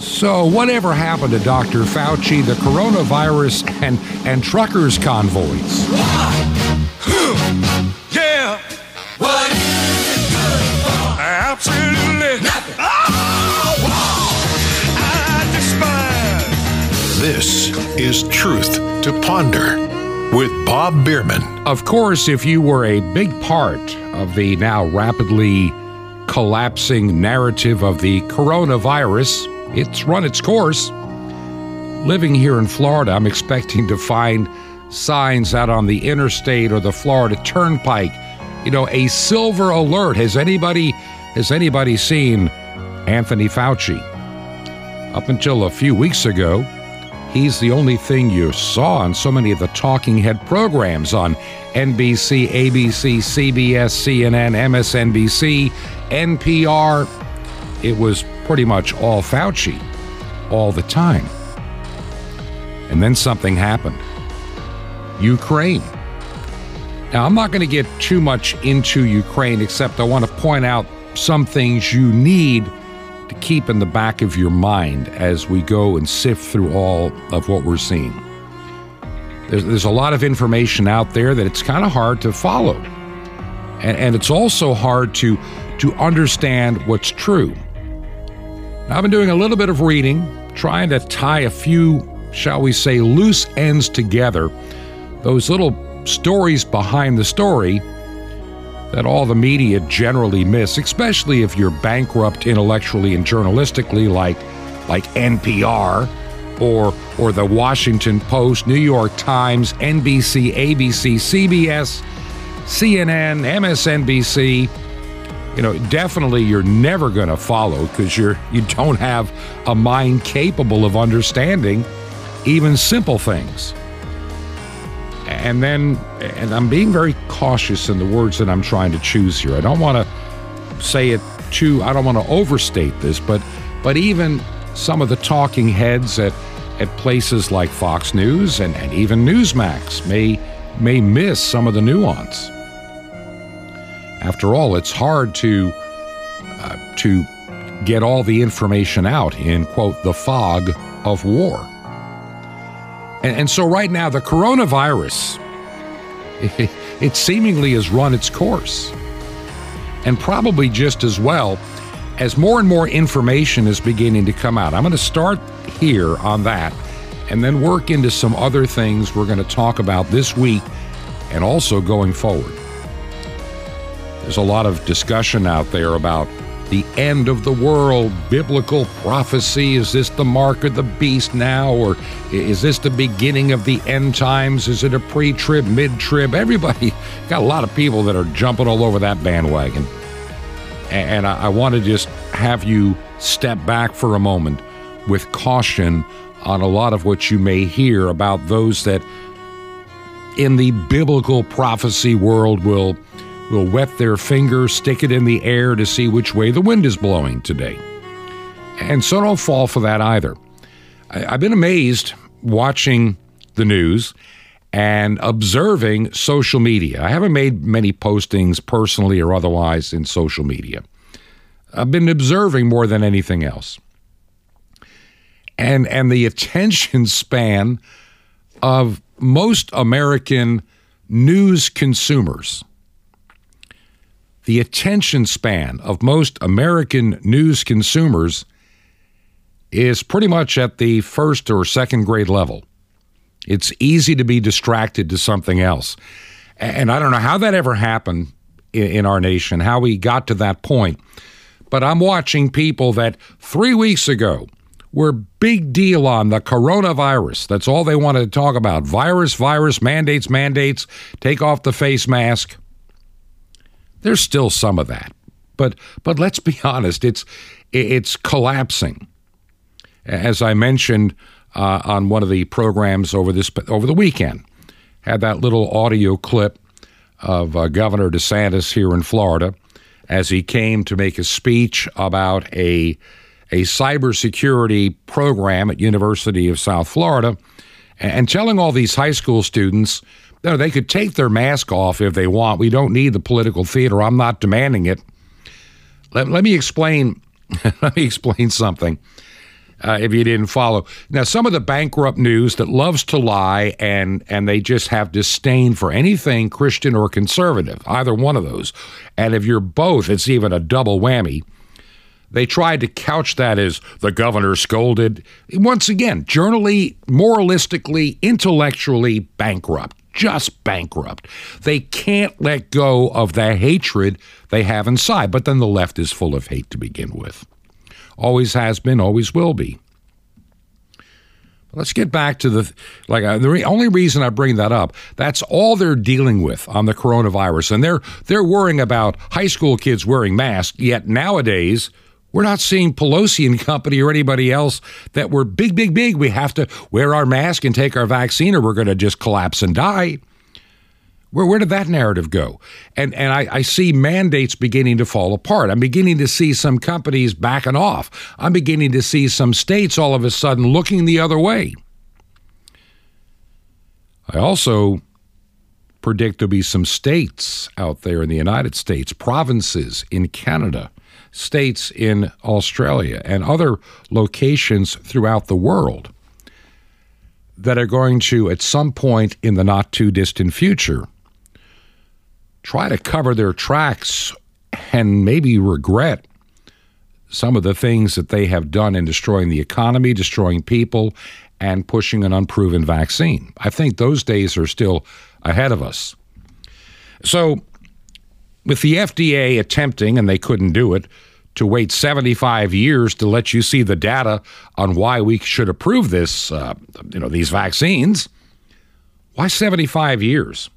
So whatever happened to Dr. Fauci, the coronavirus, and truckers' convoys? Yeah. What is it good for? Absolutely nothing. I despise. This is Truth to Ponder with Bob Bierman. Of course, if you were a big part of the now rapidly collapsing narrative of the coronavirus, it's run its course. Living here in Florida, I'm expecting to find signs out on the interstate or the Florida Turnpike. You know, a silver alert. Has anybody seen Anthony Fauci? Up until a few weeks ago, he's the only thing you saw on so many of the talking head programs on NBC, ABC, CBS, CNN, MSNBC, NPR. It was pretty much all Fauci all the time. And then something happened. Ukraine. Now, I'm not going to get too much into Ukraine, except I want to point out some things you need to keep in the back of your mind as we go and sift through all of what we're seeing. There's a lot of information out there that it's kind of hard to follow. And it's also hard to understand what's true. I've been doing a little bit of reading, trying to tie a few, shall we say, loose ends together, those little stories behind the story that all the media generally miss, especially if you're bankrupt intellectually and journalistically like NPR or the Washington Post, New York Times, NBC, ABC, CBS, CNN, MSNBC. You know, definitely you're never going to follow because you don't have a mind capable of understanding even simple things. And I'm being very cautious in the words that I'm trying to choose here. I don't want to say it too, I don't want to overstate this, but even some of the talking heads at places like Fox News and even Newsmax may miss some of the nuance. After all, it's hard to get all the information out in, quote, the fog of war. And so right now, the coronavirus, it seemingly has run its course. And probably just as well, as more and more information is beginning to come out. I'm going to start here on that and then work into some other things we're going to talk about this week and also going forward. There's a lot of discussion out there about the end of the world, biblical prophecy. Is this the mark of the beast now? Or is this the beginning of the end times? Is it a pre-trib, mid-trib? Everybody, got a lot of people that are jumping all over that bandwagon. And I want to just have you step back for a moment with caution on a lot of what you may hear about those that in the biblical prophecy world will wet their finger, stick it in the air to see which way the wind is blowing today. And so don't fall for that either. I've been amazed watching the news and observing social media. I haven't made many postings personally or otherwise in social media. I've been observing more than anything else. And the attention span of most American news consumers. The attention span of most American news consumers is pretty much at the first or second grade level. It's easy to be distracted to something else. And I don't know how that ever happened in our nation, how we got to that point. But I'm watching people that 3 weeks ago were big deal on the coronavirus. That's all they wanted to talk about. Virus, mandates, take off the face mask. There's still some of that, but let's be honest, it's collapsing. As I mentioned on one of the programs over the weekend, had that little audio clip of Governor DeSantis here in Florida as he came to make a speech about a cybersecurity program at University of South Florida, and telling all these high school students. No, they could take their mask off if they want. We don't need the political theater. I'm not demanding it. Let me explain something. if you didn't follow. Now, some of the bankrupt news that loves to lie and they just have disdain for anything Christian or conservative, either one of those. And if you're both, it's even a double whammy. They tried to couch that as the governor scolded. Once again, journally, moralistically, intellectually bankrupt, just bankrupt. They can't let go of the hatred they have inside. But then the left is full of hate to begin with. Always has been, always will be. Let's get back to the only reason I bring that up, that's all they're dealing with on the coronavirus. And they're worrying about high school kids wearing masks, yet nowadays we're not seeing Pelosi and company or anybody else that we're big. We have to wear our mask and take our vaccine or we're going to just collapse and die. Where did that narrative go? And I see mandates beginning to fall apart. I'm beginning to see some companies backing off. I'm beginning to see some states all of a sudden looking the other way. I also predict there'll be some states out there in the United States, provinces in Canada, states in Australia, and other locations throughout the world that are going to, at some point in the not too distant future, try to cover their tracks and maybe regret some of the things that they have done in destroying the economy, destroying people, and pushing an unproven vaccine. I think those days are still ahead of us. So with the FDA attempting, and they couldn't do it, to wait 75 years to let you see the data on why we should approve this, these vaccines, why 75 years?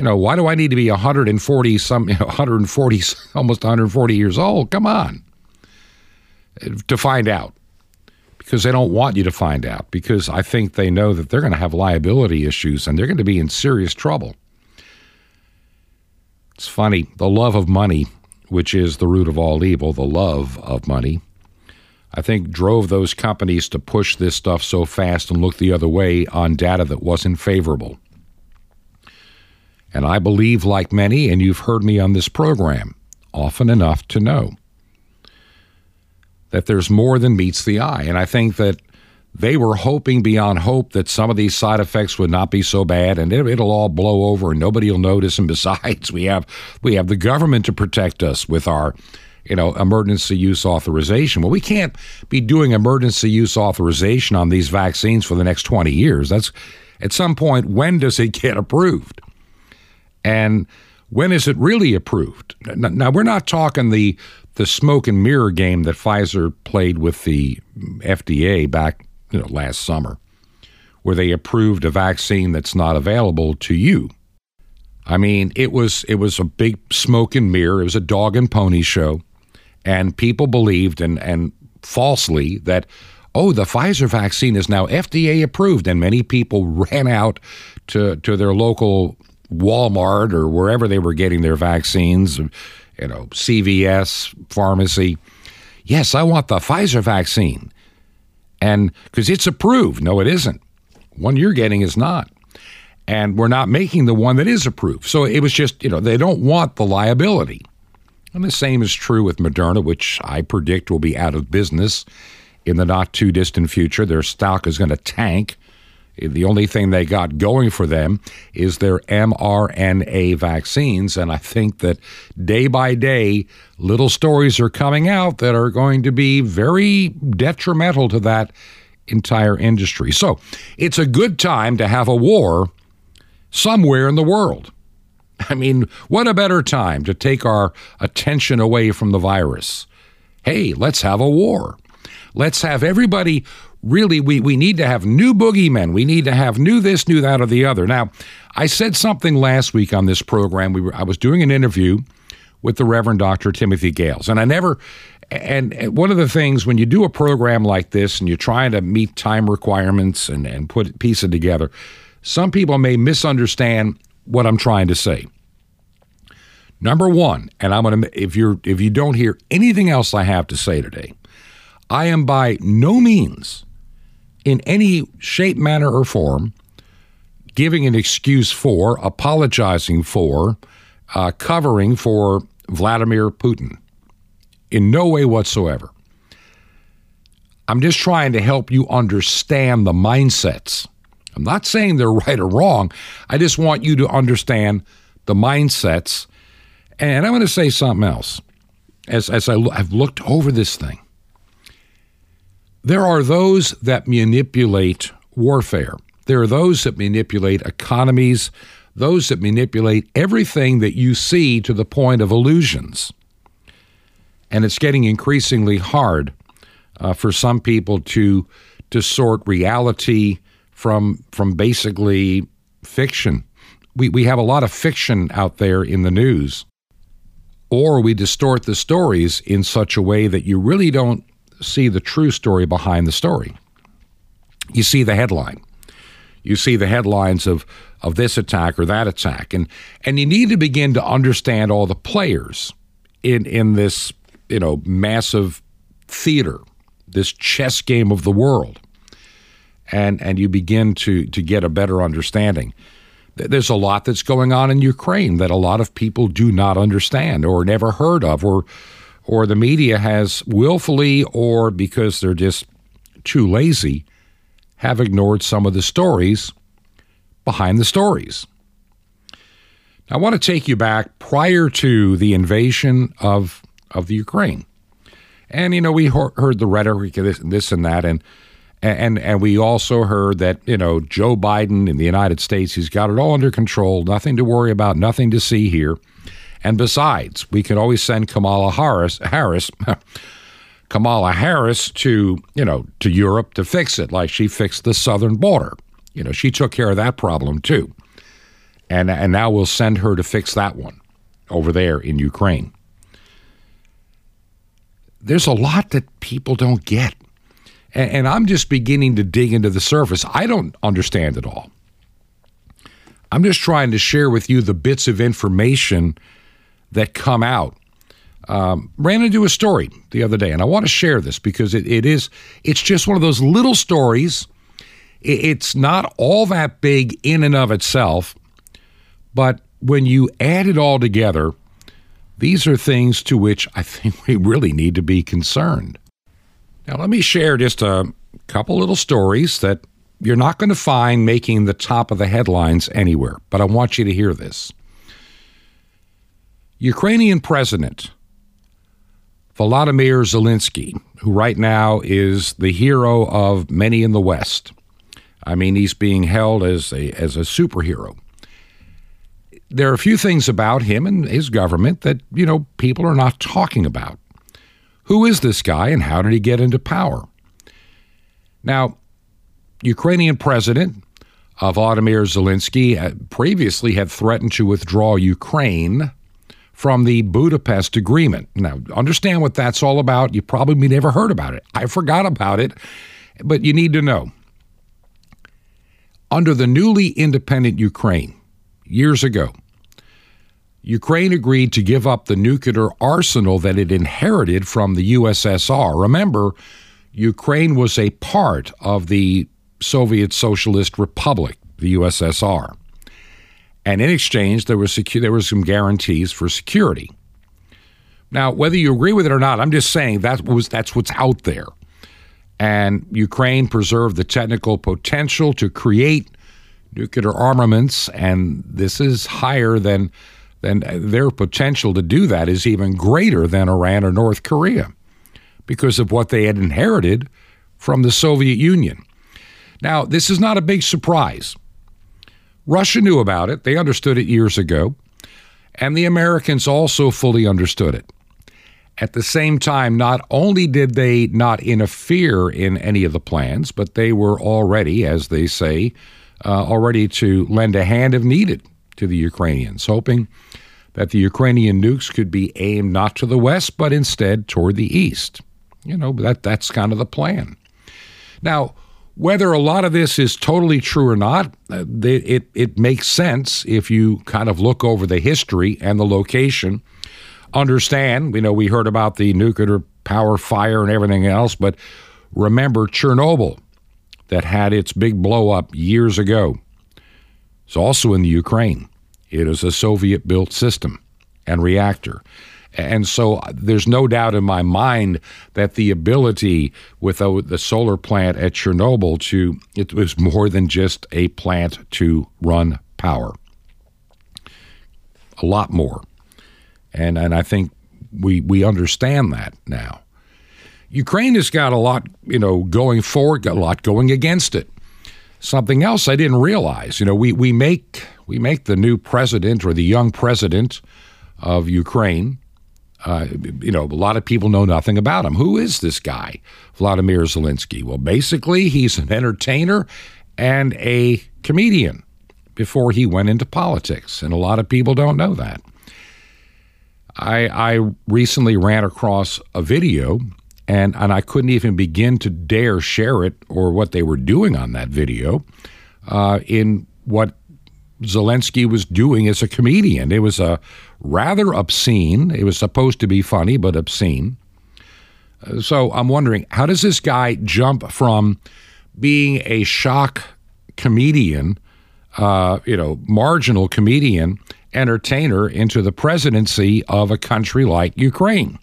Why do I need to be 140, almost 140 years old? Come on. To find out. Because they don't want you to find out. Because I think they know that they're going to have liability issues and they're going to be in serious trouble. It's funny. The love of money, which is the root of all evil, the love of money, I think drove those companies to push this stuff so fast and look the other way on data that wasn't favorable. And I believe, like many, and you've heard me on this program often enough to know, that there's more than meets the eye. And I think that they were hoping beyond hope that some of these side effects would not be so bad and it'll all blow over and nobody will notice. And besides, we have the government to protect us with our, emergency use authorization. Well, we can't be doing emergency use authorization on these vaccines for the next 20 years. That's at some point, when does it get approved? And when is it really approved? Now, we're not talking the smoke and mirror game that Pfizer played with the FDA back last summer, where they approved a vaccine that's not available to you. I mean, it was a big smoke and mirror. It was a dog and pony show. And people believed and falsely that, the Pfizer vaccine is now FDA approved. And many people ran out to their local Walmart or wherever they were getting their vaccines, CVS, pharmacy. Yes, I want the Pfizer vaccine. And because it's approved. No, it isn't. One you're getting is not. And we're not making the one that is approved. So it was just, they don't want the liability. And the same is true with Moderna, which I predict will be out of business in the not too distant future. Their stock is going to tank. The only thing they got going for them is their mRNA vaccines. And I think that day by day, little stories are coming out that are going to be very detrimental to that entire industry. So it's a good time to have a war somewhere in the world. I mean, what a better time to take our attention away from the virus. Hey, let's have a war. Let's have everybody. Really, we need to have new boogeymen. We need to have new this, new that, or the other. Now, I said something last week on this program. I was doing an interview with the Reverend Dr. Timothy Gales. And one of the things when you do a program like this and you're trying to meet time requirements and piece it together, some people may misunderstand what I'm trying to say. Number one, and I'm going to, if you don't hear anything else I have to say today, I am by no means in any shape, manner, or form, giving an excuse for, apologizing for, covering for Vladimir Putin. In no way whatsoever. I'm just trying to help you understand the mindsets. I'm not saying they're right or wrong. I just want you to understand the mindsets. And I'm going to say something else. As I've looked over this thing, there are those that manipulate warfare. There are those that manipulate economies, those that manipulate everything that you see to the point of illusions. And it's getting increasingly hard for some people to sort reality from basically fiction. We have a lot of fiction out there in the news, or we distort the stories in such a way that you really don't see the true story behind the story. You see the headline. You see the headlines of this attack or that attack. And you need to begin to understand all the players in this, you know, massive theater, this chess game of the world. And you begin to get a better understanding. There's a lot that's going on in Ukraine that a lot of people do not understand or never heard of, or the media has willfully, or because they're just too lazy, have ignored some of the stories behind the stories. Now, I want to take you back prior to the invasion of the Ukraine. And, you know, we heard the rhetoric, this and that, and we also heard that, you know, Joe Biden in the United States, he's got it all under control, nothing to worry about, nothing to see here. And besides, we can always send Kamala Harris to, you know, to Europe to fix it, like she fixed the southern border. You know, she took care of that problem too. And now we'll send her to fix that one over there in Ukraine. There's a lot that people don't get. And I'm just beginning to dig into the surface. I don't understand it all. I'm just trying to share with you the bits of information that come out. Ran into a story the other day, and I want to share this because it's just one of those little stories. It's not all that big in and of itself, but when you add it all together, these are things to which I think we really need to be concerned. Now, let me share just a couple little stories that you're not going to find making the top of the headlines anywhere, but I want you to hear this. Ukrainian President Volodymyr Zelensky, who right now is the hero of many in the West. I mean, he's being held as a superhero. There are a few things about him and his government that, you know, people are not talking about. Who is this guy and how did he get into power? Now, Ukrainian President Volodymyr Zelensky previously had threatened to withdraw Ukraine from the Budapest agreement. Now, understand what that's all about. You probably never heard about it. I forgot about it, but you need to know. Under the newly independent Ukraine, years ago, Ukraine agreed to give up the nuclear arsenal that it inherited from the USSR. Remember, Ukraine was a part of the Soviet Socialist Republic, the USSR. And in exchange, there were some guarantees for security. Now, whether you agree with it or not, I'm just saying that's what's out there. And Ukraine preserved the technical potential to create nuclear armaments, and this is higher than their potential to do that is even greater than Iran or North Korea because of what they had inherited from the Soviet Union. Now, this is not a big surprise. Russia knew about it. They understood it years ago. And the Americans also fully understood it. At the same time, not only did they not interfere in any of the plans, but they were already, as they say, already to lend a hand if needed to the Ukrainians, hoping that the Ukrainian nukes could be aimed not to the west, but instead toward the east. You know, that's kind of the plan. Now, whether a lot of this is totally true or not, it makes sense if you kind of look over the history and the location. Understand, you know, we heard about the nuclear power fire and everything else, but remember Chernobyl that had its big blow up years ago. It's also in the Ukraine. It is a Soviet-built system and reactor. And so there's no doubt in my mind that the ability with the solar plant at Chernobyl it was more than just a plant to run power. A lot more. And I think we understand that now. Ukraine has got a lot, going forward, got a lot going against it. Something else I didn't realize, we make the new president or the young president of Ukraine. A lot of people know nothing about him. Who is this guy, Volodymyr Zelensky? Well, basically, he's an entertainer and a comedian before he went into politics, and a lot of people don't know that. I recently ran across a video, and I couldn't even begin to dare share it or what they were doing on that video in what Zelensky was doing as a comedian. It was a rather obscene. It was supposed to be funny, but obscene. So I'm wondering, how does this guy jump from being a shock comedian, marginal comedian, entertainer, into the presidency of a country like Ukraine?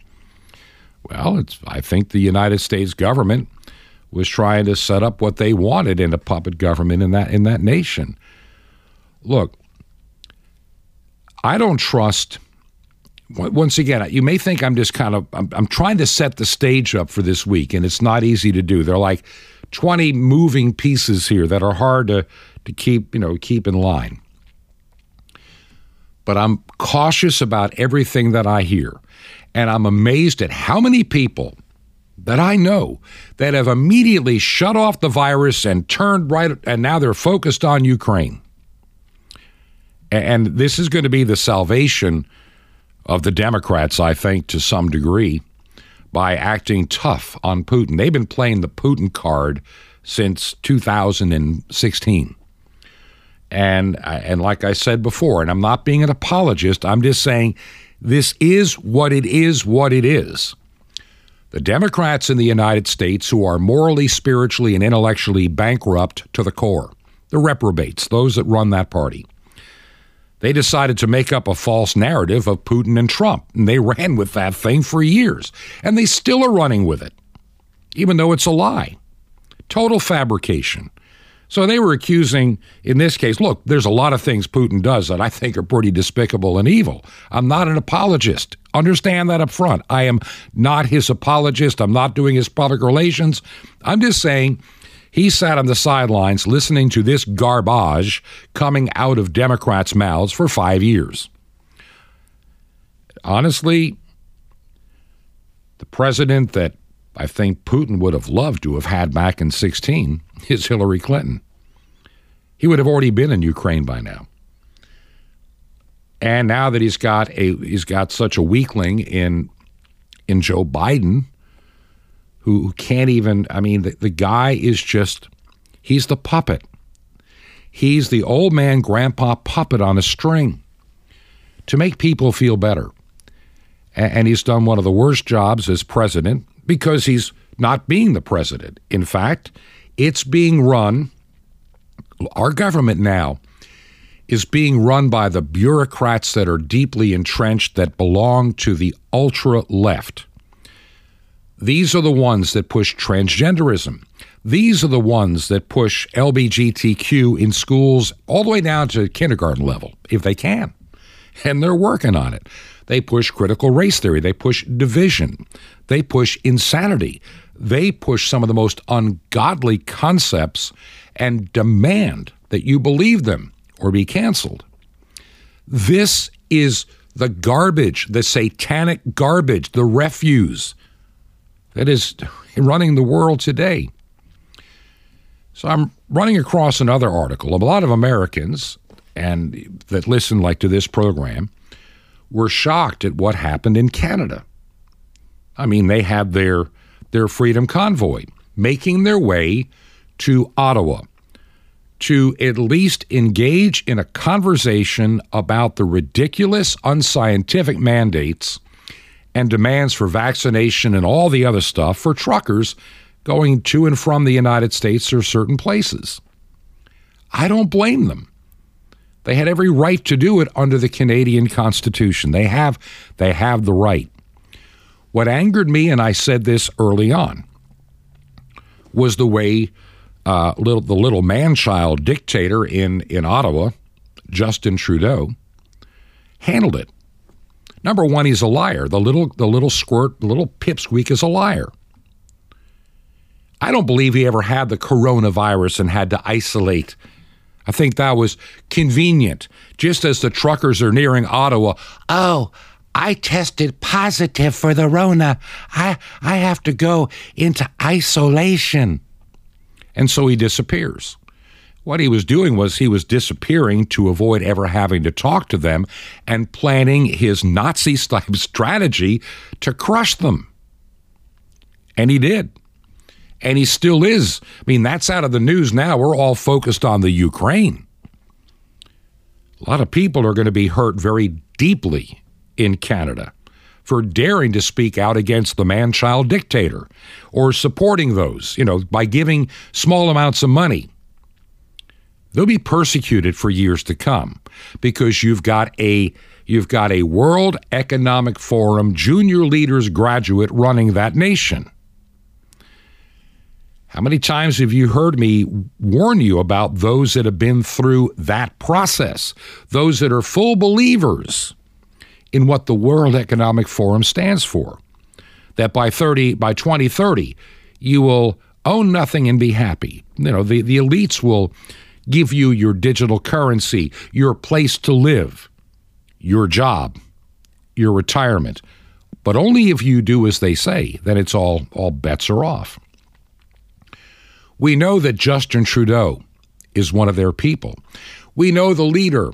Well, I think the United States government was trying to set up what they wanted in a puppet government in that nation. Look, I don't trust, once again, you may think I'm just I'm trying to set the stage up for this week, and it's not easy to do. There are like 20 moving pieces here that are hard to keep in line. But I'm cautious about everything that I hear, and I'm amazed at how many people that I know that have immediately shut off the virus and turned right, and now they're focused on Ukraine. And this is going to be the salvation of the Democrats, I think, to some degree, by acting tough on Putin. They've been playing the Putin card since 2016. And like I said before, and I'm not being an apologist, I'm just saying this is what it is, what it is. The Democrats in the United States, who are morally, spiritually, and intellectually bankrupt to the core, the reprobates, those that run that party, they decided to make up a false narrative of Putin and Trump, and they ran with that thing for years, and they still are running with it, even though it's a lie. Total fabrication. So they were accusing, in this case, look, there's a lot of things Putin does that I think are pretty despicable and evil. I'm not an apologist. Understand that up front. I am not his apologist. I'm not doing his public relations. I'm just saying he sat on the sidelines listening to this garbage coming out of Democrats' mouths for 5 years. Honestly, the president that I think Putin would have loved to have had back in 2016 is Hillary Clinton. He would have already been in Ukraine by now. And now that he's got such a weakling in Joe Biden, who can't even, the guy is just, he's the puppet. He's the old man, grandpa puppet on a string to make people feel better. And he's done one of the worst jobs as president because he's not being the president. In fact, it's being run, our government now is being run by the bureaucrats that are deeply entrenched, that belong to the ultra left. These are the ones that push transgenderism. These are the ones that push LGBTQ in schools all the way down to kindergarten level, if they can. And they're working on it. They push critical race theory. They push division. They push insanity. They push some of the most ungodly concepts and demand that you believe them or be canceled. This is the garbage, the satanic garbage, the refuse that is running the world today. So I'm running across another article. A lot of Americans and that listen to this program were shocked at what happened in Canada. They had their freedom convoy making their way to Ottawa to at least engage in a conversation about the ridiculous, unscientific mandates and demands for vaccination and all the other stuff for truckers going to and from the United States or certain places. I don't blame them. They had every right to do it under the Canadian Constitution. They have the right. What angered me, and I said this early on, was the way the little man-child dictator in Ottawa, Justin Trudeau, handled it. Number one, he's a liar. The little pipsqueak is a liar. I don't believe he ever had the coronavirus and had to isolate. I think that was convenient. Just as the truckers are nearing Ottawa, oh, I tested positive for the Rona. I have to go into isolation. And so he disappears. What he was doing was he was disappearing to avoid ever having to talk to them and planning his Nazi-style strategy to crush them. And he did. And he still is. I mean, that's out of the news now. We're all focused on the Ukraine. A lot of people are going to be hurt very deeply in Canada for daring to speak out against the man-child dictator or supporting those, by giving small amounts of money. They'll be persecuted for years to come because you've got a World Economic Forum junior leaders graduate running that nation. How many times have you heard me warn you about those that have been through that process, those that are full believers in what the World Economic Forum stands for, that by 2030, you will own nothing and be happy. The elites will give you your digital currency, your place to live, your job, your retirement. But only if you do as they say, then it's all bets are off. We know that Justin Trudeau is one of their people. We know the leader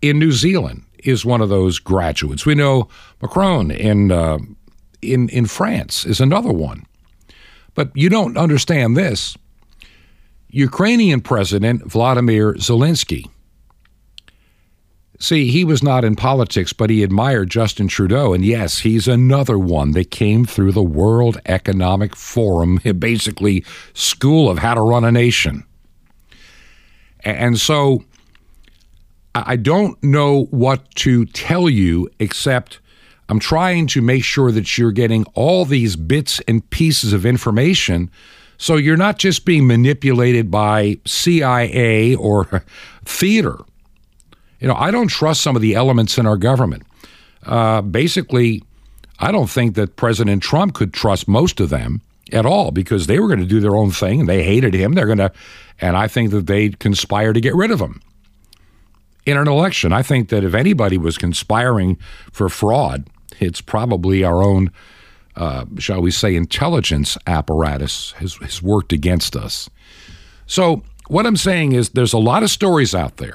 in New Zealand is one of those graduates. We know Macron in France is another one. But you don't understand this. Ukrainian President Volodymyr Zelensky. See, he was not in politics, but he admired Justin Trudeau. And yes, he's another one that came through the World Economic Forum, basically school of how to run a nation. And so I don't know what to tell you, except I'm trying to make sure that you're getting all these bits and pieces of information so you're not just being manipulated by CIA or theater. I don't trust some of the elements in our government. Basically, I don't think that President Trump could trust most of them at all because they were going to do their own thing and they hated him. And I think that they conspired to get rid of him in an election. I think that if anybody was conspiring for fraud, it's probably our own, shall we say, intelligence apparatus has worked against us. So what I'm saying is there's a lot of stories out there.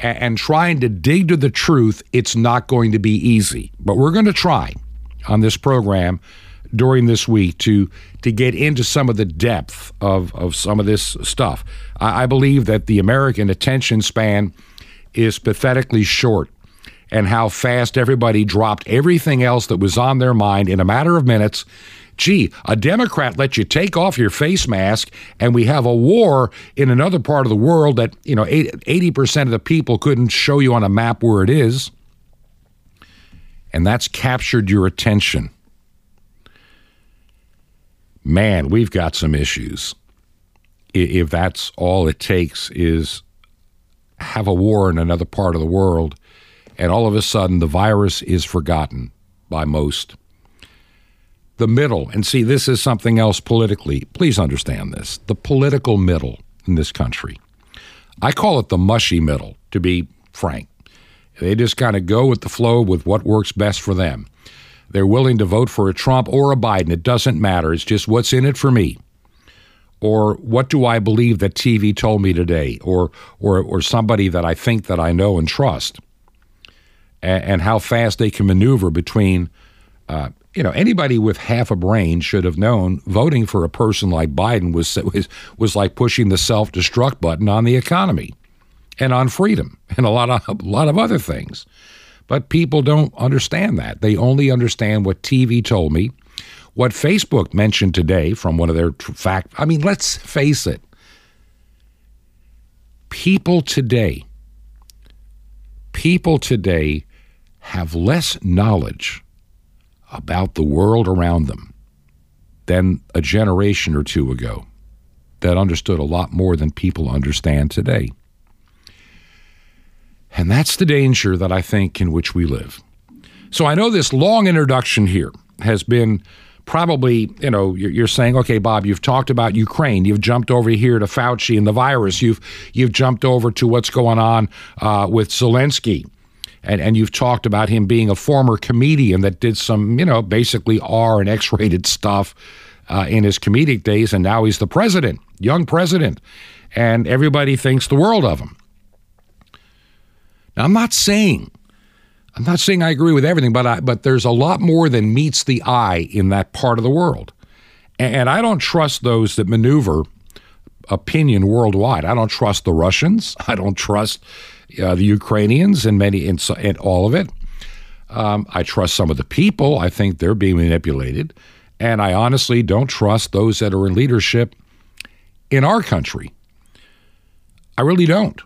And trying to dig to the truth, it's not going to be easy. But we're going to try on this program during this week to get into some of the depth of some of this stuff. I believe that the American attention span is pathetically short, and how fast everybody dropped everything else that was on their mind in a matter of minutes. Gee, a Democrat let you take off your face mask, and we have a war in another part of the world that, 80% of the people couldn't show you on a map where it is. And that's captured your attention. Man, we've got some issues. If that's all it takes is have a war in another part of the world, and all of a sudden the virus is forgotten by most. The middle, and see, this is something else politically. Please understand this. The political middle in this country. I call it the mushy middle, to be frank. They just kind of go with the flow with what works best for them. They're willing to vote for a Trump or a Biden. It doesn't matter. It's just what's in it for me. Or what do I believe that TV told me today? Or somebody that I think that I know and trust. And how fast they can maneuver between... anybody with half a brain should have known voting for a person like Biden was like pushing the self-destruct button on the economy and on freedom and a lot of other things. But people don't understand that. They only understand what TV told me, what Facebook mentioned today from one of their fact. I mean, let's face it. People today people today have less knowledge about the world around them than a generation or two ago that understood a lot more than people understand today. And that's the danger that I think in which we live. So I know this long introduction here has been probably, you know, you're saying, okay, Bob, you've talked about Ukraine. You've jumped over here to Fauci and the virus. You've jumped over to what's going on with Zelensky. And you've talked about him being a former comedian that did some, you know, basically R and X-rated stuff in his comedic days, and now he's the president, young president, and everybody thinks the world of him. Now, I'm not saying I agree with everything, but there's a lot more than meets the eye in that part of the world. And I don't trust those that maneuver opinion worldwide. I don't trust the Russians. I don't trust the Ukrainians and all of it. I trust some of the people. I think they're being manipulated. And I honestly don't trust those that are in leadership in our country. I really don't.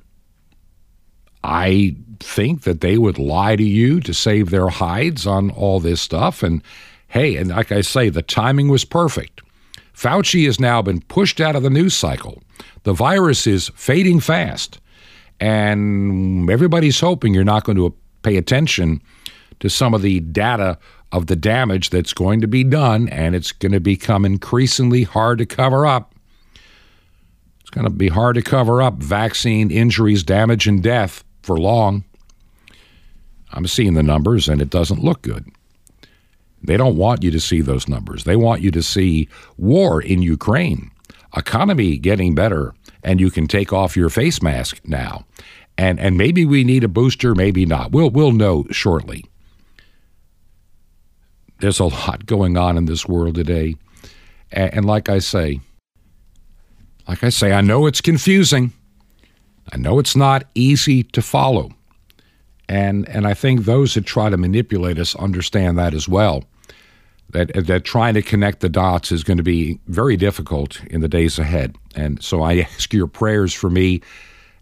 I think that they would lie to you to save their hides on all this stuff. And hey, and like I say, the timing was perfect. Fauci has now been pushed out of the news cycle. The virus is fading fast. And everybody's hoping you're not going to pay attention to some of the data of the damage that's going to be done, and it's going to become increasingly hard to cover up. It's going to be hard to cover up vaccine injuries, damage, and death for long. I'm seeing the numbers, and it doesn't look good. They don't want you to see those numbers. They want you to see war in Ukraine, economy getting better, and you can take off your face mask now. And maybe we need a booster, maybe not. We'll know shortly. There's a lot going on in this world today. And like I say, I know it's confusing. I know it's not easy to follow. And I think those that try to manipulate us understand that as well, that trying to connect the dots is going to be very difficult in the days ahead. And so I ask your prayers for me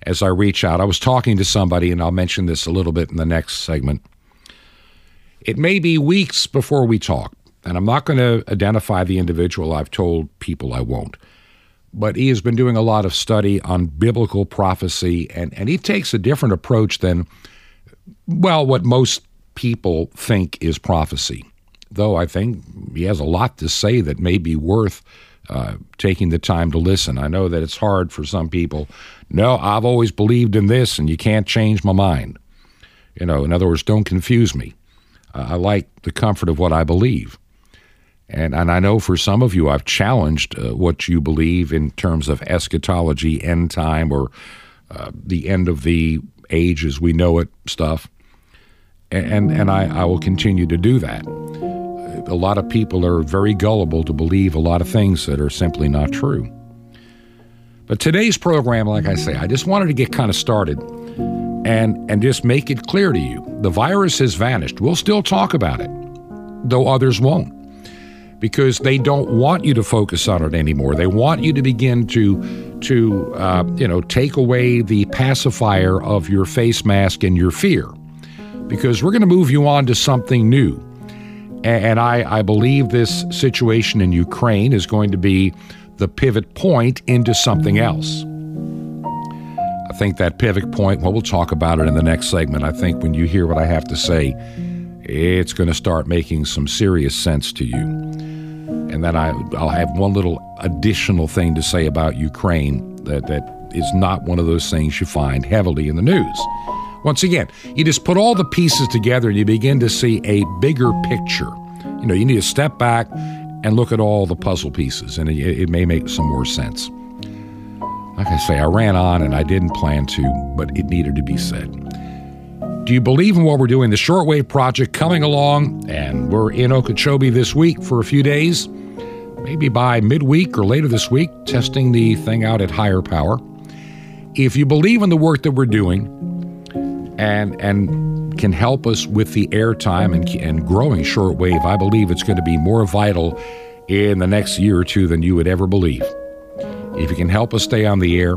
as I reach out. I was talking to somebody, and I'll mention this a little bit in the next segment. It may be weeks before we talk, and I'm not going to identify the individual. I've told people I won't. But he has been doing a lot of study on biblical prophecy, and he takes a different approach than, well, what most people think is prophecy. Though I think he has a lot to say that may be worth taking the time to listen. I know that it's hard for some people. No, I've always believed in this, and you can't change my mind. You know, in other words, don't confuse me. I like the comfort of what I believe. And I know for some of you, I've challenged what you believe in terms of eschatology, end time, or the end of the age as we know it stuff. And I will continue to do that. A lot of people are very gullible to believe a lot of things that are simply not true. But today's program, like I say, I just wanted to get kind of started and just make it clear to you. The virus has vanished. We'll still talk about it, though others won't, because they don't want you to focus on it anymore. They want you to begin to take away the pacifier of your face mask and your fear, because we're going to move you on to something new. And I believe this situation in Ukraine is going to be the pivot point into something else. I think that pivot point, well, we'll talk about it in the next segment. I think when you hear what I have to say, it's going to start making some serious sense to you. And then I'll have one little additional thing to say about Ukraine that is not one of those things you find heavily in the news. Once again, you just put all the pieces together and you begin to see a bigger picture. You know, you need to step back and look at all the puzzle pieces, and it may make some more sense. Like I say, I ran on and I didn't plan to, but it needed to be said. Do you believe in what we're doing? The Shortwave Project coming along, and we're in Okeechobee this week for a few days, maybe by midweek or later this week, testing the thing out at higher power. If you believe in the work that we're doing and can help us with the airtime and growing shortwave, I believe it's going to be more vital in the next year or two than you would ever believe. If you can help us stay on the air,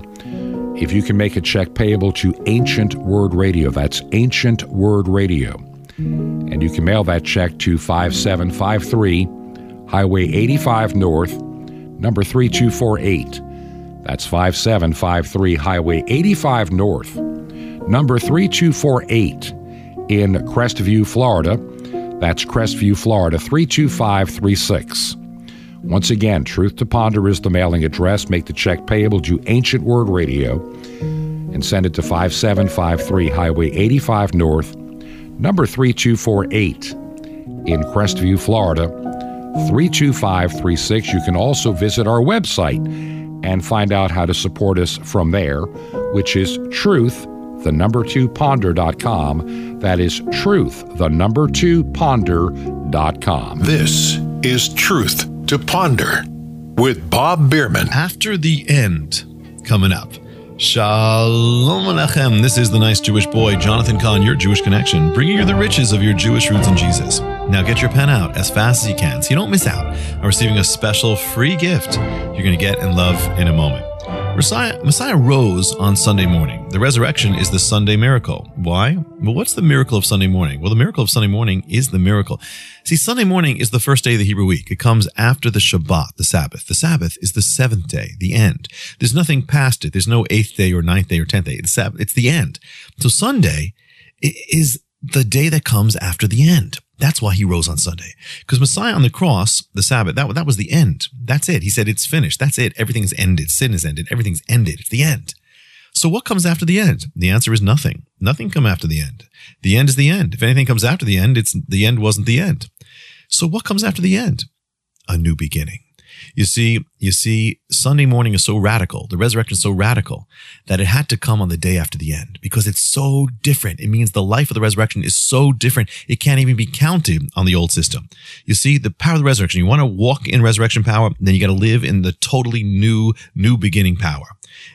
if you can make a check payable to Ancient Word Radio, that's Ancient Word Radio, and you can mail that check to 5753 Highway 85 North, number 3248. That's 5753 Highway 85 North, number 3248 in Crestview, Florida. That's Crestview, Florida, 32536. Once again, Truth to Ponder is the mailing address. Make the check payable to Ancient Word Radio and send it to 5753 Highway 85 North, number 3248 in Crestview, Florida, 32536. You can also visit our website and find out how to support us from there, which is truth2ponder.com. That is truth2ponder.com. This is Truth to Ponder with Bob Bierman. After the end, coming up. Shalom Alechem. This is the nice Jewish boy, Jonathan Kahn, your Jewish connection, bringing you the riches of your Jewish roots in Jesus. Now get your pen out as fast as you can so you don't miss out on receiving a special free gift you're going to get and love in a moment. Messiah rose on Sunday morning. The resurrection is the Sunday miracle. Why? Well, what's the miracle of Sunday morning? Well, the miracle of Sunday morning is the miracle. See, Sunday morning is the first day of the Hebrew week. It comes after the Shabbat, the Sabbath. The Sabbath is the seventh day, the end. There's nothing past it. There's no eighth day or ninth day or tenth day. It's the end. So Sunday is the day that comes after the end. That's why he rose on Sunday, because Messiah on the cross, the Sabbath, that was the end. That's it. He said, it's finished. That's it. Everything is ended. Sin is ended. Everything's ended. It's the end. So what comes after the end? The answer is nothing. Nothing come after the end. The end is the end. If anything comes after the end, it's the end wasn't the end. So what comes after the end? A new beginning. You see, Sunday morning is so radical. The resurrection is so radical that it had to come on the day after the end because it's so different. It means the life of the resurrection is so different. It can't even be counted on the old system. You see, the power of the resurrection, you want to walk in resurrection power, then you got to live in the totally new beginning power.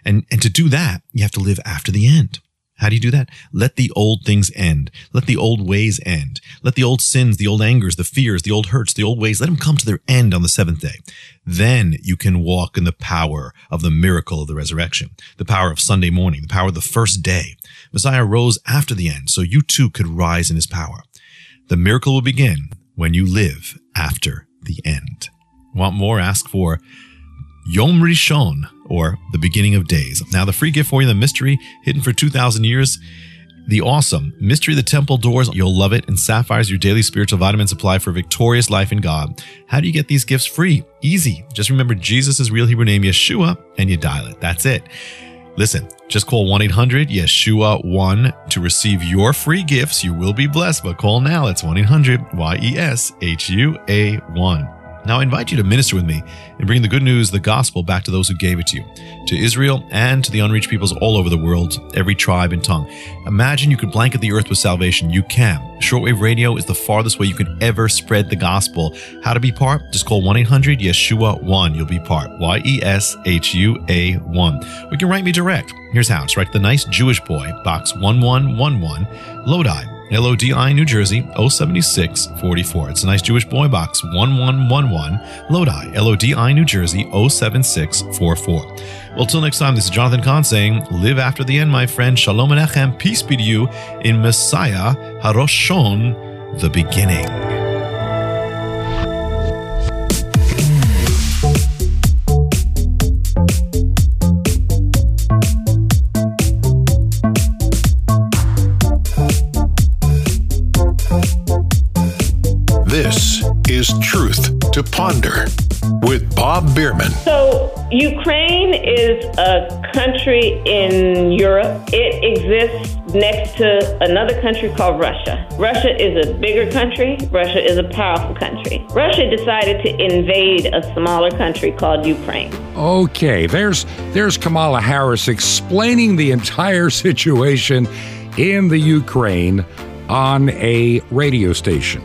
And to do that, you have to live after the end. How do you do that? Let the old things end. Let the old ways end. Let the old sins, the old angers, the fears, the old hurts, the old ways, let them come to their end on the seventh day. Then you can walk in the power of the miracle of the resurrection, the power of Sunday morning, the power of the first day. Messiah rose after the end, so you too could rise in his power. The miracle will begin when you live after the end. Want more? Ask for Yom Rishon, or the beginning of days. Now, the free gift for you, the mystery hidden for 2,000 years, the awesome mystery of the temple doors. You'll love it. And sapphires, your daily spiritual vitamin supply for a victorious life in God. How do you get these gifts free? Easy. Just remember Jesus' real Hebrew name, Yeshua, and you dial it. That's it. Listen, just call 1-800-YESHUA-1 to receive your free gifts. You will be blessed, but call now. It's 1-800-YESHUA-1. Now I invite you to minister with me and bring the good news, the gospel, back to those who gave it to you, to Israel and to the unreached peoples all over the world, every tribe and tongue. Imagine you could blanket the earth with salvation. You can. Shortwave radio is the farthest way you could ever spread the gospel. How to be part? Just call 1-800-YESHUA-1. You'll be part. YESHUA-1. Or you can write me direct. Here's how. It's right to the nice Jewish boy, Box 1111, Lodi, New Jersey, 07644. It's a nice Jewish boy, Box 1111, Lodi, Lodi, New Jersey, 07644. Well, till next time, this is Jonathan Kahn saying, live after the end, my friend. Shalom Alechem, peace be to you in Messiah HaRoshon, the beginning. Is Truth to Ponder with Bob Bierman. So Ukraine is a country in Europe. It exists next to another country called Russia. Russia is a bigger country. Russia is a powerful country. Russia decided to invade a smaller country called Ukraine. Okay, there's Kamala Harris explaining the entire situation in the Ukraine on a radio station.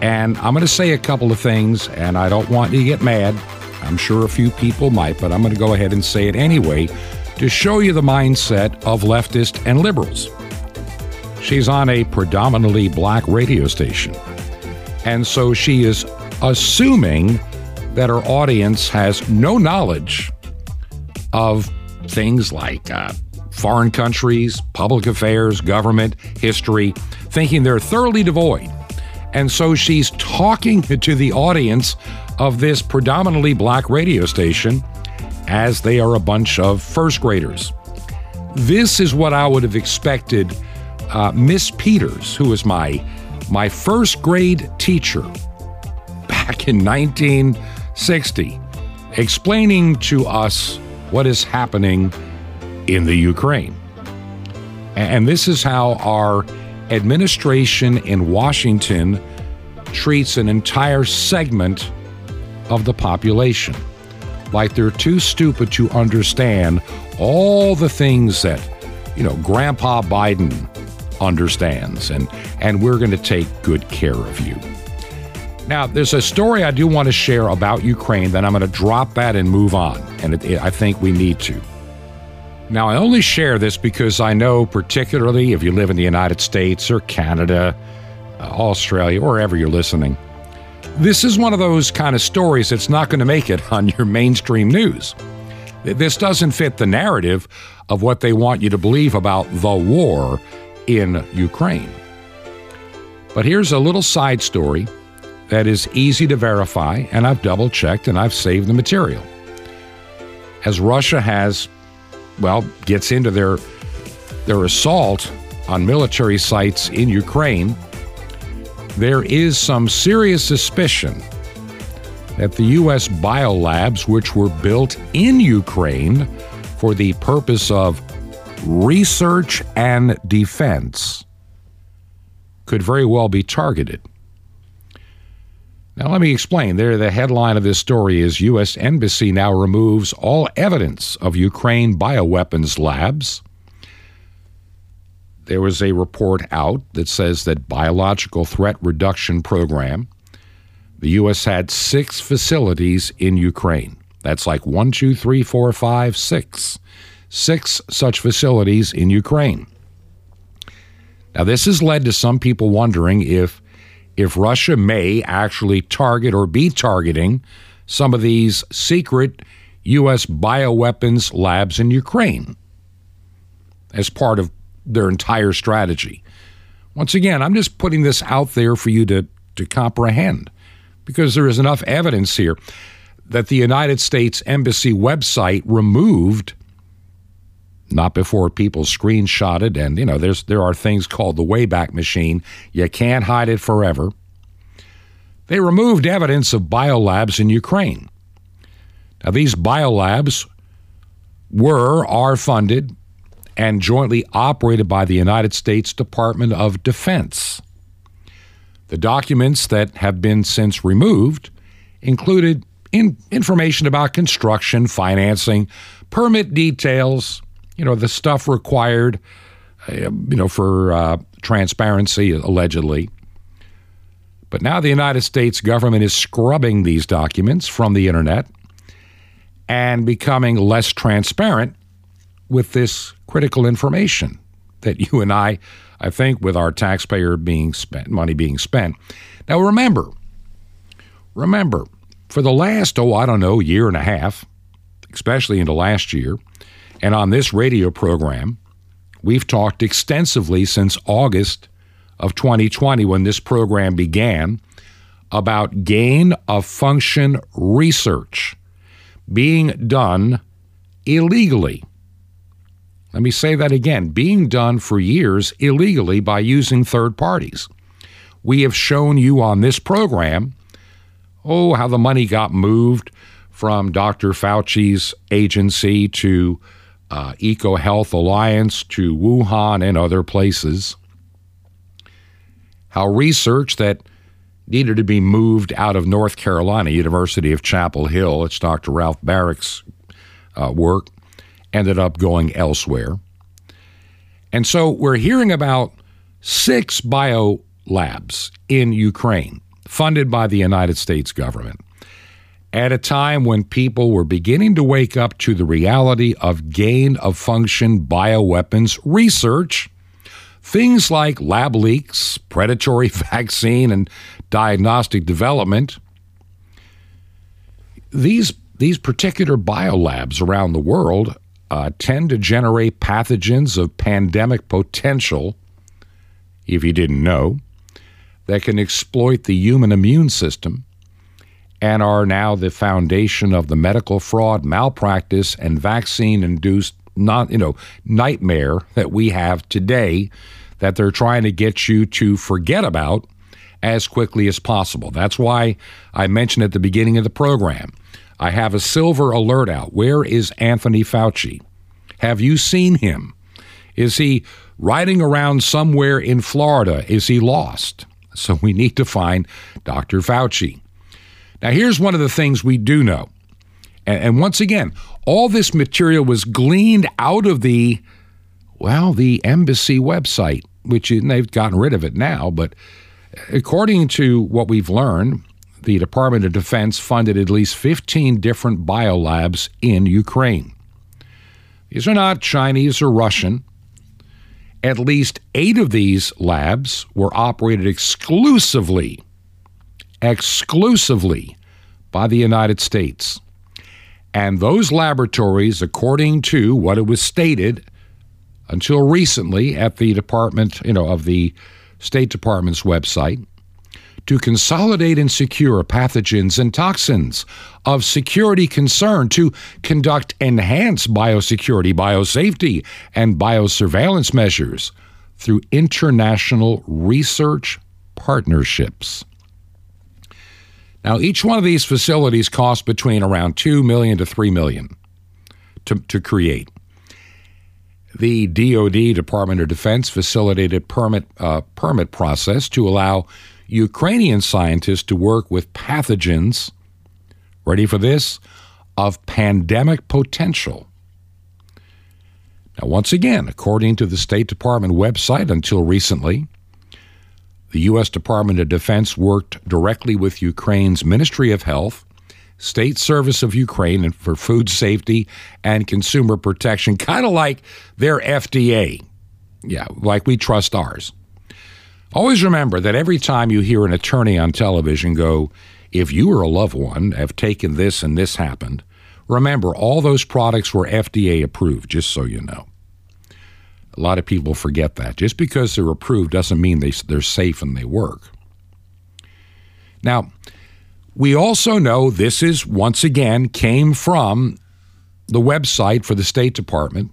And I'm going to say a couple of things, and I don't want you to get mad. I'm sure a few people might, but I'm going to go ahead and say it anyway to show you the mindset of leftists and liberals. She's on a predominantly black radio station, and so she is assuming that her audience has no knowledge of things like foreign countries, public affairs, government, history, thinking they're thoroughly devoid. And so she's talking to the audience of this predominantly black radio station as they are a bunch of first graders. This is what I would have expected Miss Peters, who was my first grade teacher back in 1960, explaining to us what is happening in the Ukraine. And this is how our administration in Washington treats an entire segment of the population, like they're too stupid to understand all the things that, you know, Grandpa Biden understands, and we're going to take good care of you. Now, there's a story I do want to share about Ukraine, then I'm going to drop that and move on, and I think we need to. Now, I only share this because I know, particularly if you live in the United States or Canada, Australia, or wherever you're listening, this is one of those kind of stories that's not going to make it on your mainstream news. This doesn't fit the narrative of what they want you to believe about the war in Ukraine. But here's a little side story that is easy to verify, and I've double-checked and I've saved the material. As Russia has, well, gets into their assault on military sites in Ukraine, there is some serious suspicion that the U.S. biolabs, which were built in Ukraine for the purpose of research and defense, could very well be targeted. Now, let me explain. There, the headline of this story is U.S. Embassy now removes all evidence of Ukraine bioweapons labs. There was a report out that says that Biological Threat Reduction Program, the U.S. had 6 facilities in Ukraine. That's like 1, 2, 3, 4, 5, 6. 6 such facilities in Ukraine. Now, this has led to some people wondering if Russia may actually target or be targeting some of these secret U.S. bioweapons labs in Ukraine as part of their entire strategy. Once again, I'm just putting this out there for you to comprehend, because there is enough evidence here that the United States Embassy website removed, not before people screenshotted, and, you know, there are things called the Wayback Machine. You can't hide it forever. They removed evidence of biolabs in Ukraine. Now, these biolabs are funded and jointly operated by the United States Department of Defense. The documents that have been since removed included information about construction, financing, permit details, you know, the stuff required, for transparency, allegedly. But now the United States government is scrubbing these documents from the internet and becoming less transparent with this critical information that you and I think, with our taxpayer money being spent. Now, remember, for the last, year and a half, especially into last year, and on this radio program, we've talked extensively since August of 2020, when this program began, about gain-of-function research being done illegally. Let me say that again, being done for years illegally by using third parties. We have shown you on this program, how the money got moved from Dr. Fauci's agency to EcoHealth Alliance to Wuhan and other places. How research that needed to be moved out of North Carolina, University of Chapel Hill, it's Dr. Ralph Barrick's work, ended up going elsewhere. And so we're hearing about 6 bio labs in Ukraine funded by the United States government at a time when people were beginning to wake up to the reality of gain-of-function bioweapons research, things like lab leaks, predatory vaccine and diagnostic development. These particular biolabs around the world tend to generate pathogens of pandemic potential, if you didn't know, that can exploit the human immune system and are now the foundation of the medical fraud, malpractice, and vaccine-induced nightmare that we have today that they're trying to get you to forget about as quickly as possible. That's why I mentioned at the beginning of the program, I have a silver alert out. Where is Anthony Fauci? Have you seen him? Is he riding around somewhere in Florida? Is he lost? So we need to find Dr. Fauci. Now, here's one of the things we do know. And once again, all this material was gleaned out of the embassy website, which they've gotten rid of it now. But according to what we've learned, the Department of Defense funded at least 15 different biolabs in Ukraine. These are not Chinese or Russian. At least 8 of these labs were operated exclusively by the United States. And those laboratories, according to what it was stated until recently at the Department, of the State Department's website, to consolidate and secure pathogens and toxins of security concern, to conduct enhanced biosecurity, biosafety, and biosurveillance measures through international research partnerships. Now, each one of these facilities costs between around $2 million to $3 million to create. The DOD, Department of Defense, facilitated permit process to allow Ukrainian scientists to work with pathogens, ready for this, of pandemic potential. Now, once again, according to the State Department website until recently, the U.S. Department of Defense worked directly with Ukraine's Ministry of Health, State Service of Ukraine, and for food safety and consumer protection, kind of like their FDA. Yeah, like we trust ours. Always remember that every time you hear an attorney on television go, if you or a loved one have taken this and this happened, remember all those products were FDA approved, just so you know. A lot of people forget that. Just because they're approved doesn't mean they're safe and they work. Now, we also know this is, once again, came from the website for the State Department.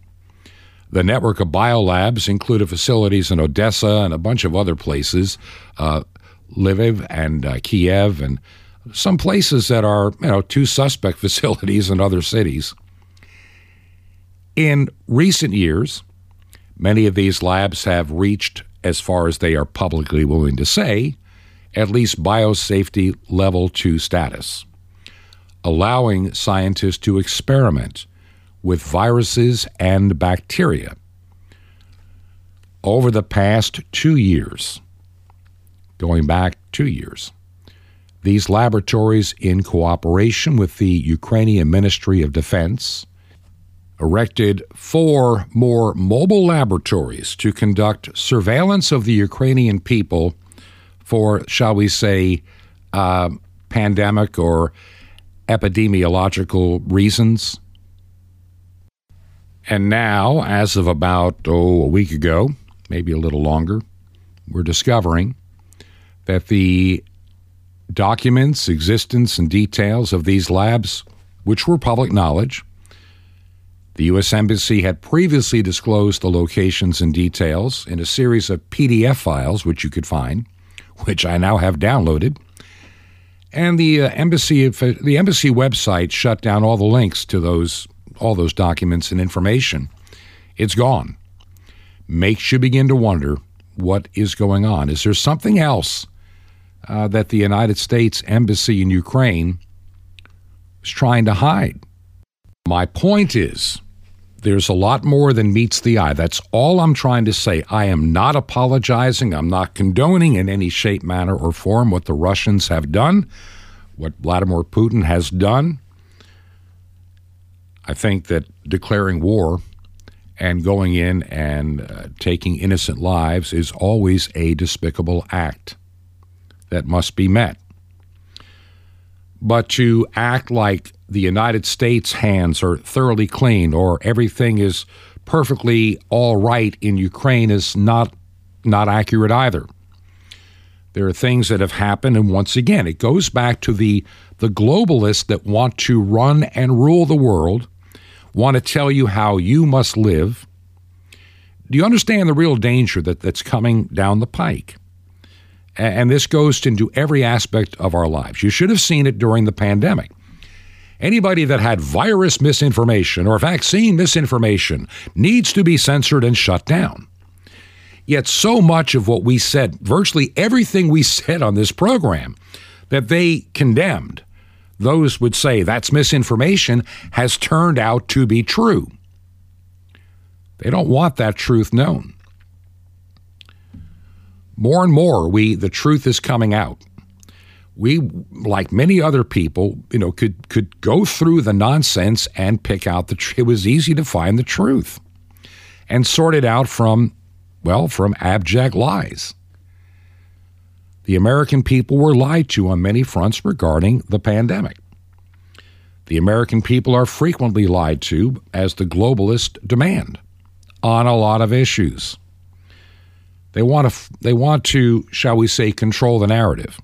The network of biolabs included facilities in Odessa and a bunch of other places, Lviv and Kiev, and some places that are, 2 suspect facilities in other cities. In recent years, many of these labs have reached, as far as they are publicly willing to say, at least biosafety level 2 status, allowing scientists to experiment with viruses and bacteria. Over the past 2 years, these laboratories, in cooperation with the Ukrainian Ministry of Defense, erected 4 more mobile laboratories to conduct surveillance of the Ukrainian people for, shall we say, pandemic or epidemiological reasons. And now, as of about, a week ago, maybe a little longer, we're discovering that the documents, existence, and details of these labs, which were public knowledge, the U.S. Embassy had previously disclosed the locations and details in a series of PDF files, which you could find, which I now have downloaded. And the embassy website shut down all the links to all those documents and information. It's gone. Makes you begin to wonder what is going on. Is there something else that the United States Embassy in Ukraine is trying to hide? My point is, there's a lot more than meets the eye. That's all I'm trying to say. I am not apologizing. I'm not condoning in any shape, manner, or form what the Russians have done, what Vladimir Putin has done. I think that declaring war and going in and taking innocent lives is always a despicable act that must be met. But to act like the United States' hands are thoroughly clean, or everything is perfectly all right in Ukraine is not accurate either. There are things that have happened, and once again, it goes back to the globalists that want to run and rule the world, want to tell you how you must live. Do you understand the real danger that's coming down the pike? And this goes into every aspect of our lives. You should have seen it during the pandemic. Anybody that had virus misinformation or vaccine misinformation needs to be censored and shut down. Yet so much of what we said, virtually everything we said on this program that they condemned, those would say that's misinformation, has turned out to be true. They don't want that truth known. More and more, the truth is coming out. We, like many other people, could go through the nonsense and pick out it was easy to find the truth and sort it out from abject lies. The American people were lied to on many fronts regarding the pandemic. The American people are frequently lied to, as the globalists demand, on a lot of issues. They want to, shall we say, control the narrative.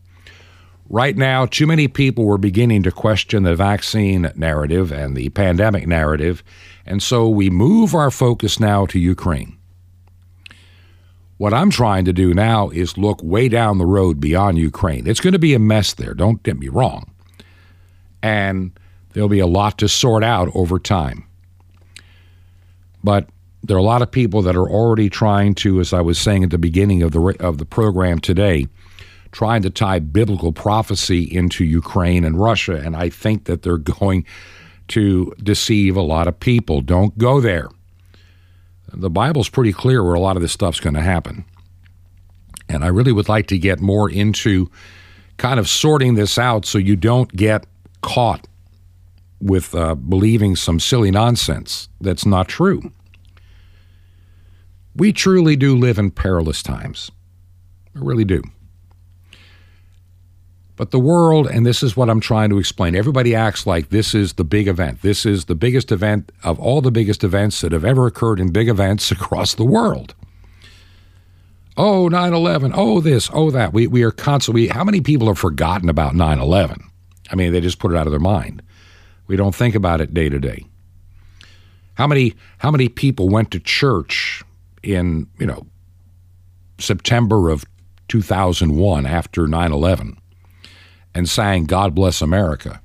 Right now, too many people were beginning to question the vaccine narrative and the pandemic narrative, and so we move our focus now to Ukraine. What I'm trying to do now is look way down the road beyond Ukraine. It's going to be a mess there, don't get me wrong. And there'll be a lot to sort out over time. But there are a lot of people that are already trying to, as I was saying at the beginning of the program today, trying to tie biblical prophecy into Ukraine and Russia, and I think that they're going to deceive a lot of people. Don't go there. The Bible's pretty clear where a lot of this stuff's going to happen. And I really would like to get more into kind of sorting this out so you don't get caught with believing some silly nonsense that's not true. We truly do live in perilous times. I really do. But the world, and this is what I'm trying to explain, everybody acts like this is the big event. This is the biggest event of all the biggest events that have ever occurred in big events across the world. Oh, 9/11. Oh, this. Oh, that. We are constantly... How many people have forgotten about 9/11? I mean, they just put it out of their mind. We don't think about it day to day. How many people went to church in, September of 2001 after 9/11? And sang God Bless America?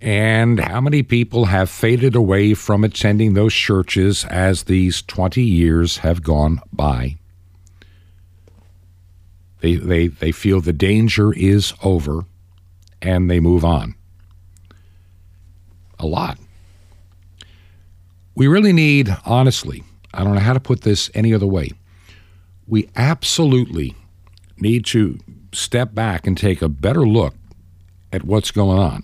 And how many people have faded away from attending those churches as these 20 years have gone by? They feel the danger is over, and they move on. A lot. We really need, honestly, I don't know how to put this any other way, we absolutely need to step back and take a better look at what's going on.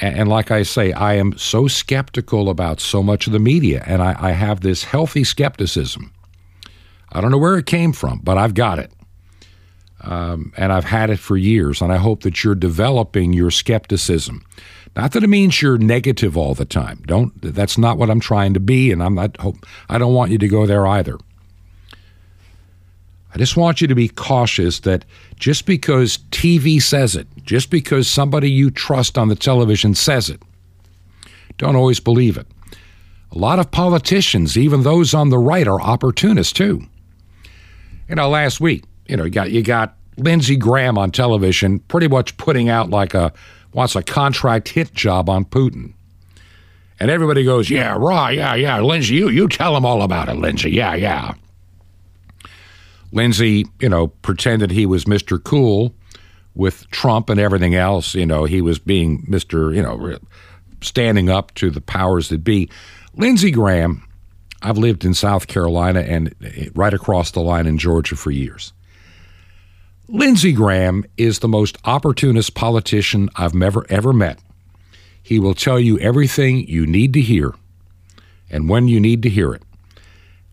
And like I say, I am so skeptical about so much of the media, and I have this healthy skepticism. I don't know where it came from, but I've got it. And I've had it for years, and I hope that you're developing your skepticism. Not that it means you're negative all the time. That's not what I'm trying to be, and I don't want you to go there either. I just want you to be cautious that just because TV says it, just because somebody you trust on the television says it, don't always believe it. A lot of politicians, even those on the right, are opportunists too. Last week, you got Lindsey Graham on television pretty much putting out like wants a contract hit job on Putin. And everybody goes, yeah, right, yeah, Lindsey, you tell him all about it, Lindsey, yeah. Lindsey, pretended he was Mr. Cool with Trump and everything else. He was being Mr., standing up to the powers that be. Lindsey Graham, I've lived in South Carolina and right across the line in Georgia for years. Lindsey Graham is the most opportunist politician I've ever met. He will tell you everything you need to hear and when you need to hear it.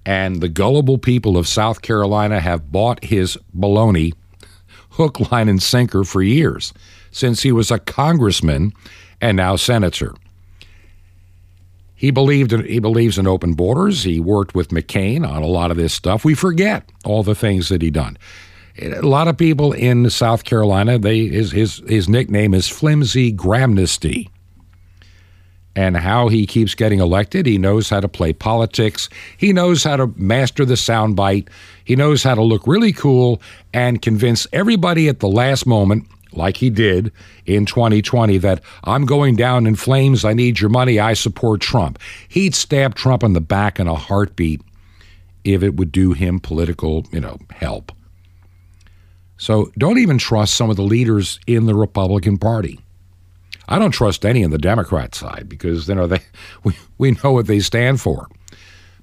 And the gullible people of South Carolina have bought his baloney hook, line, and sinker for years, since he was a congressman and now senator. He believes in open borders. He worked with McCain on a lot of this stuff. We forget all the things that he done. A lot of people in South Carolina, his nickname is Flimsy Gramnesty. And how he keeps getting elected, he knows how to play politics. He knows how to master the soundbite. He knows how to look really cool and convince everybody at the last moment, like he did in 2020, that I'm going down in flames, I need your money, I support Trump. He'd stab Trump in the back in a heartbeat if it would do him political, help. So don't even trust some of the leaders in the Republican Party. I don't trust any on the Democrat side because, we know what they stand for.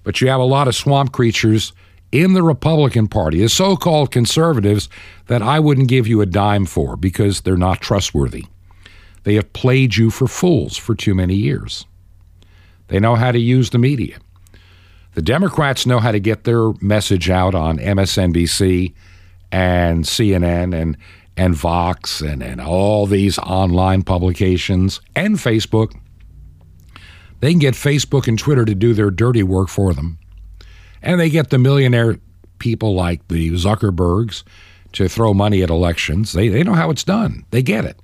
But you have a lot of swamp creatures in the Republican Party, the so-called conservatives, that I wouldn't give you a dime for because they're not trustworthy. They have played you for fools for too many years. They know how to use the media. The Democrats know how to get their message out on MSNBC and CNN and Vox and all these online publications and Facebook. They can get Facebook and Twitter to do their dirty work for them. And they get the millionaire people like the Zuckerbergs to throw money at elections. They know how it's done. They get it.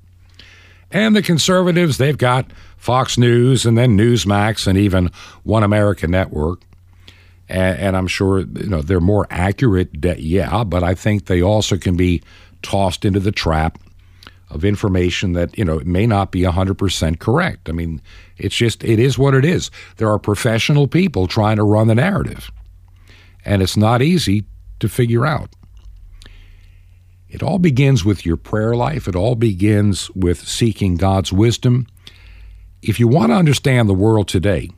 And the conservatives, they've got Fox News and then Newsmax and even One America Network. And I'm sure they're more accurate, but I think they also can be tossed into the trap of information that, it may not be 100% correct. I mean, it is what it is. There are professional people trying to run the narrative, and it's not easy to figure out. It all begins with your prayer life. It all begins with seeking God's wisdom. If you want to understand the world today,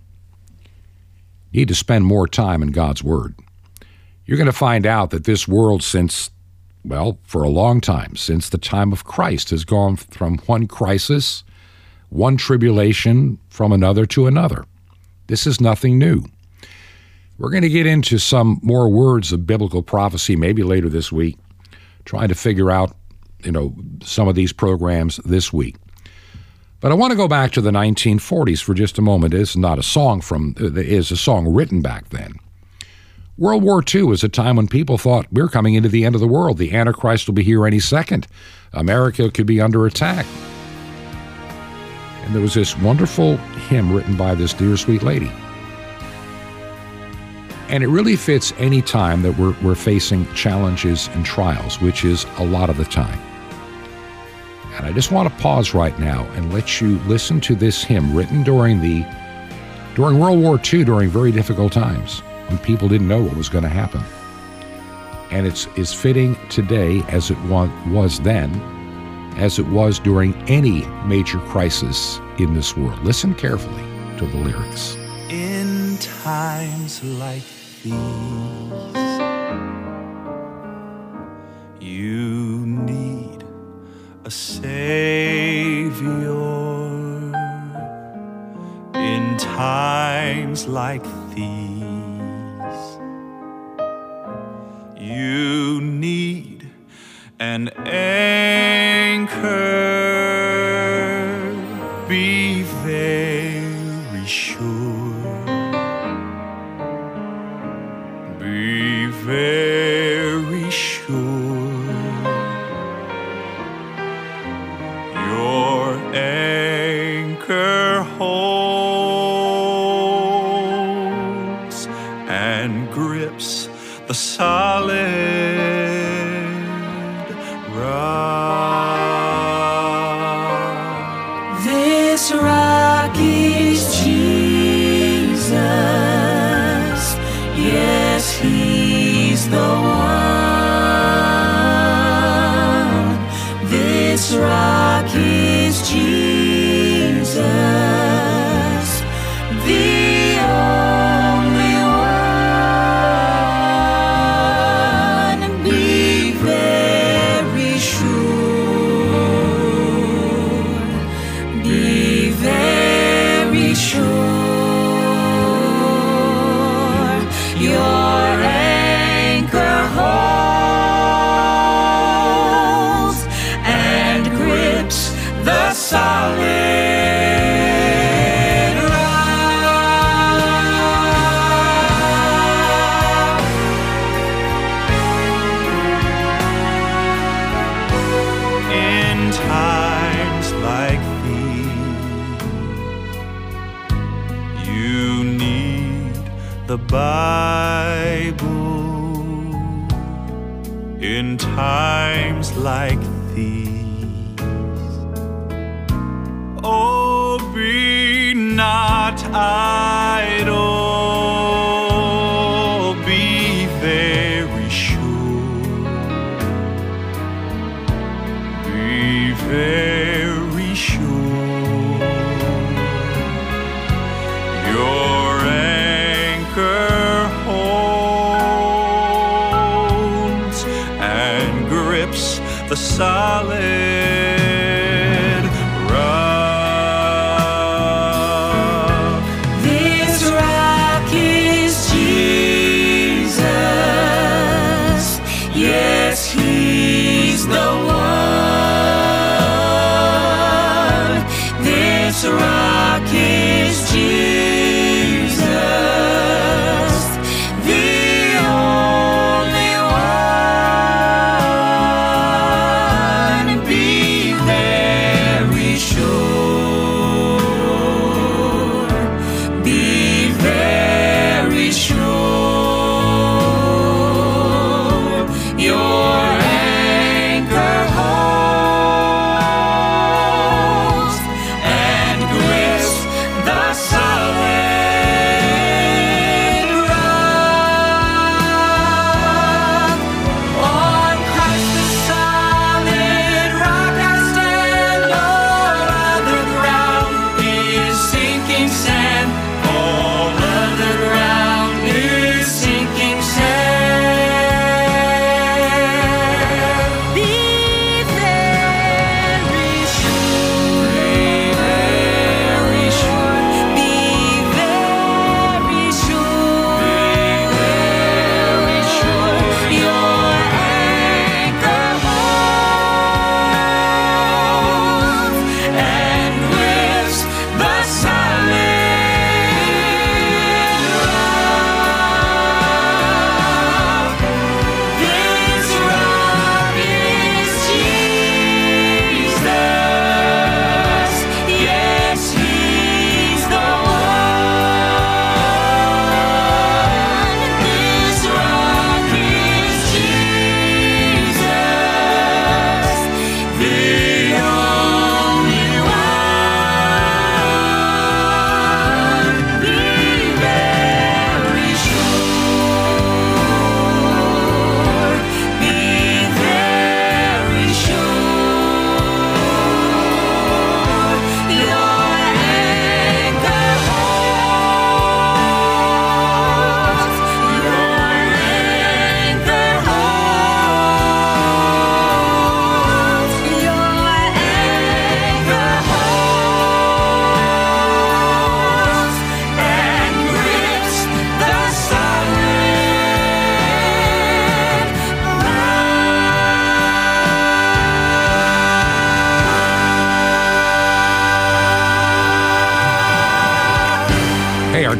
you need to spend more time in God's Word. You're going to find out that this world for a long time, since the time of Christ, has gone from one crisis, one tribulation, from another to another. This is nothing new. We're going to get into some more words of biblical prophecy maybe later this week, trying to figure out, some of these programs this week. But I want to go back to the 1940s for just a moment. It's not a song it is a song written back then. World War II was a time when people thought we're coming into the end of the world. The Antichrist will be here any second. America could be under attack. And there was this wonderful hymn written by this dear sweet lady. And it really fits any time that we're facing challenges and trials, which is a lot of the time. And I just want to pause right now and let you listen to this hymn written during World War II, during very difficult times. And people didn't know what was going to happen. And it's fitting today as it was then, as it was during any major crisis in this world. Listen carefully to the lyrics. In times like these, you need a Savior. In times like these, you need an anchor, be very sure, be very sure, your anchor holds and grips the solid rock. This rock is Jesus. Yes, He's the one. This rock is Jesus. The only solid. the Bible in times like these. Oh, be not idle, be very sure, be very sure. Your anchor holds and grips the solid.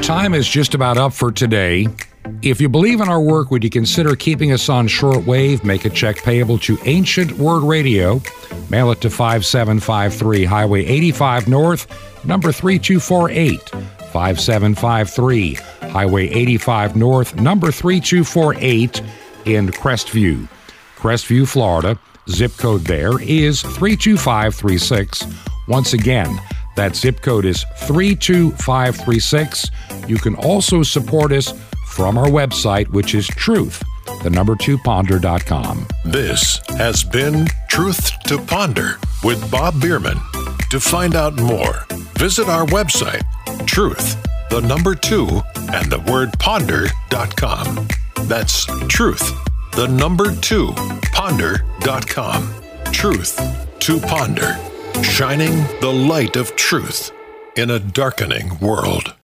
Time is just about up for today. If you believe in our work, would you consider keeping us on shortwave? Make a check payable to Ancient Word Radio. Mail it to 5753 Highway 85 North, number 3248. 5753 Highway 85 North, number 3248 in Crestview. Crestview, Florida. Zip code there is 32536. Once again, that zip code is 32536. You can also support us from our website, which is truth2ponder.com. This has been Truth to Ponder with Bob Bierman. To find out more, visit our website, truth2ponder.com. That's truth2ponder.com. Truth to Ponder. Shining the light of truth in a darkening world.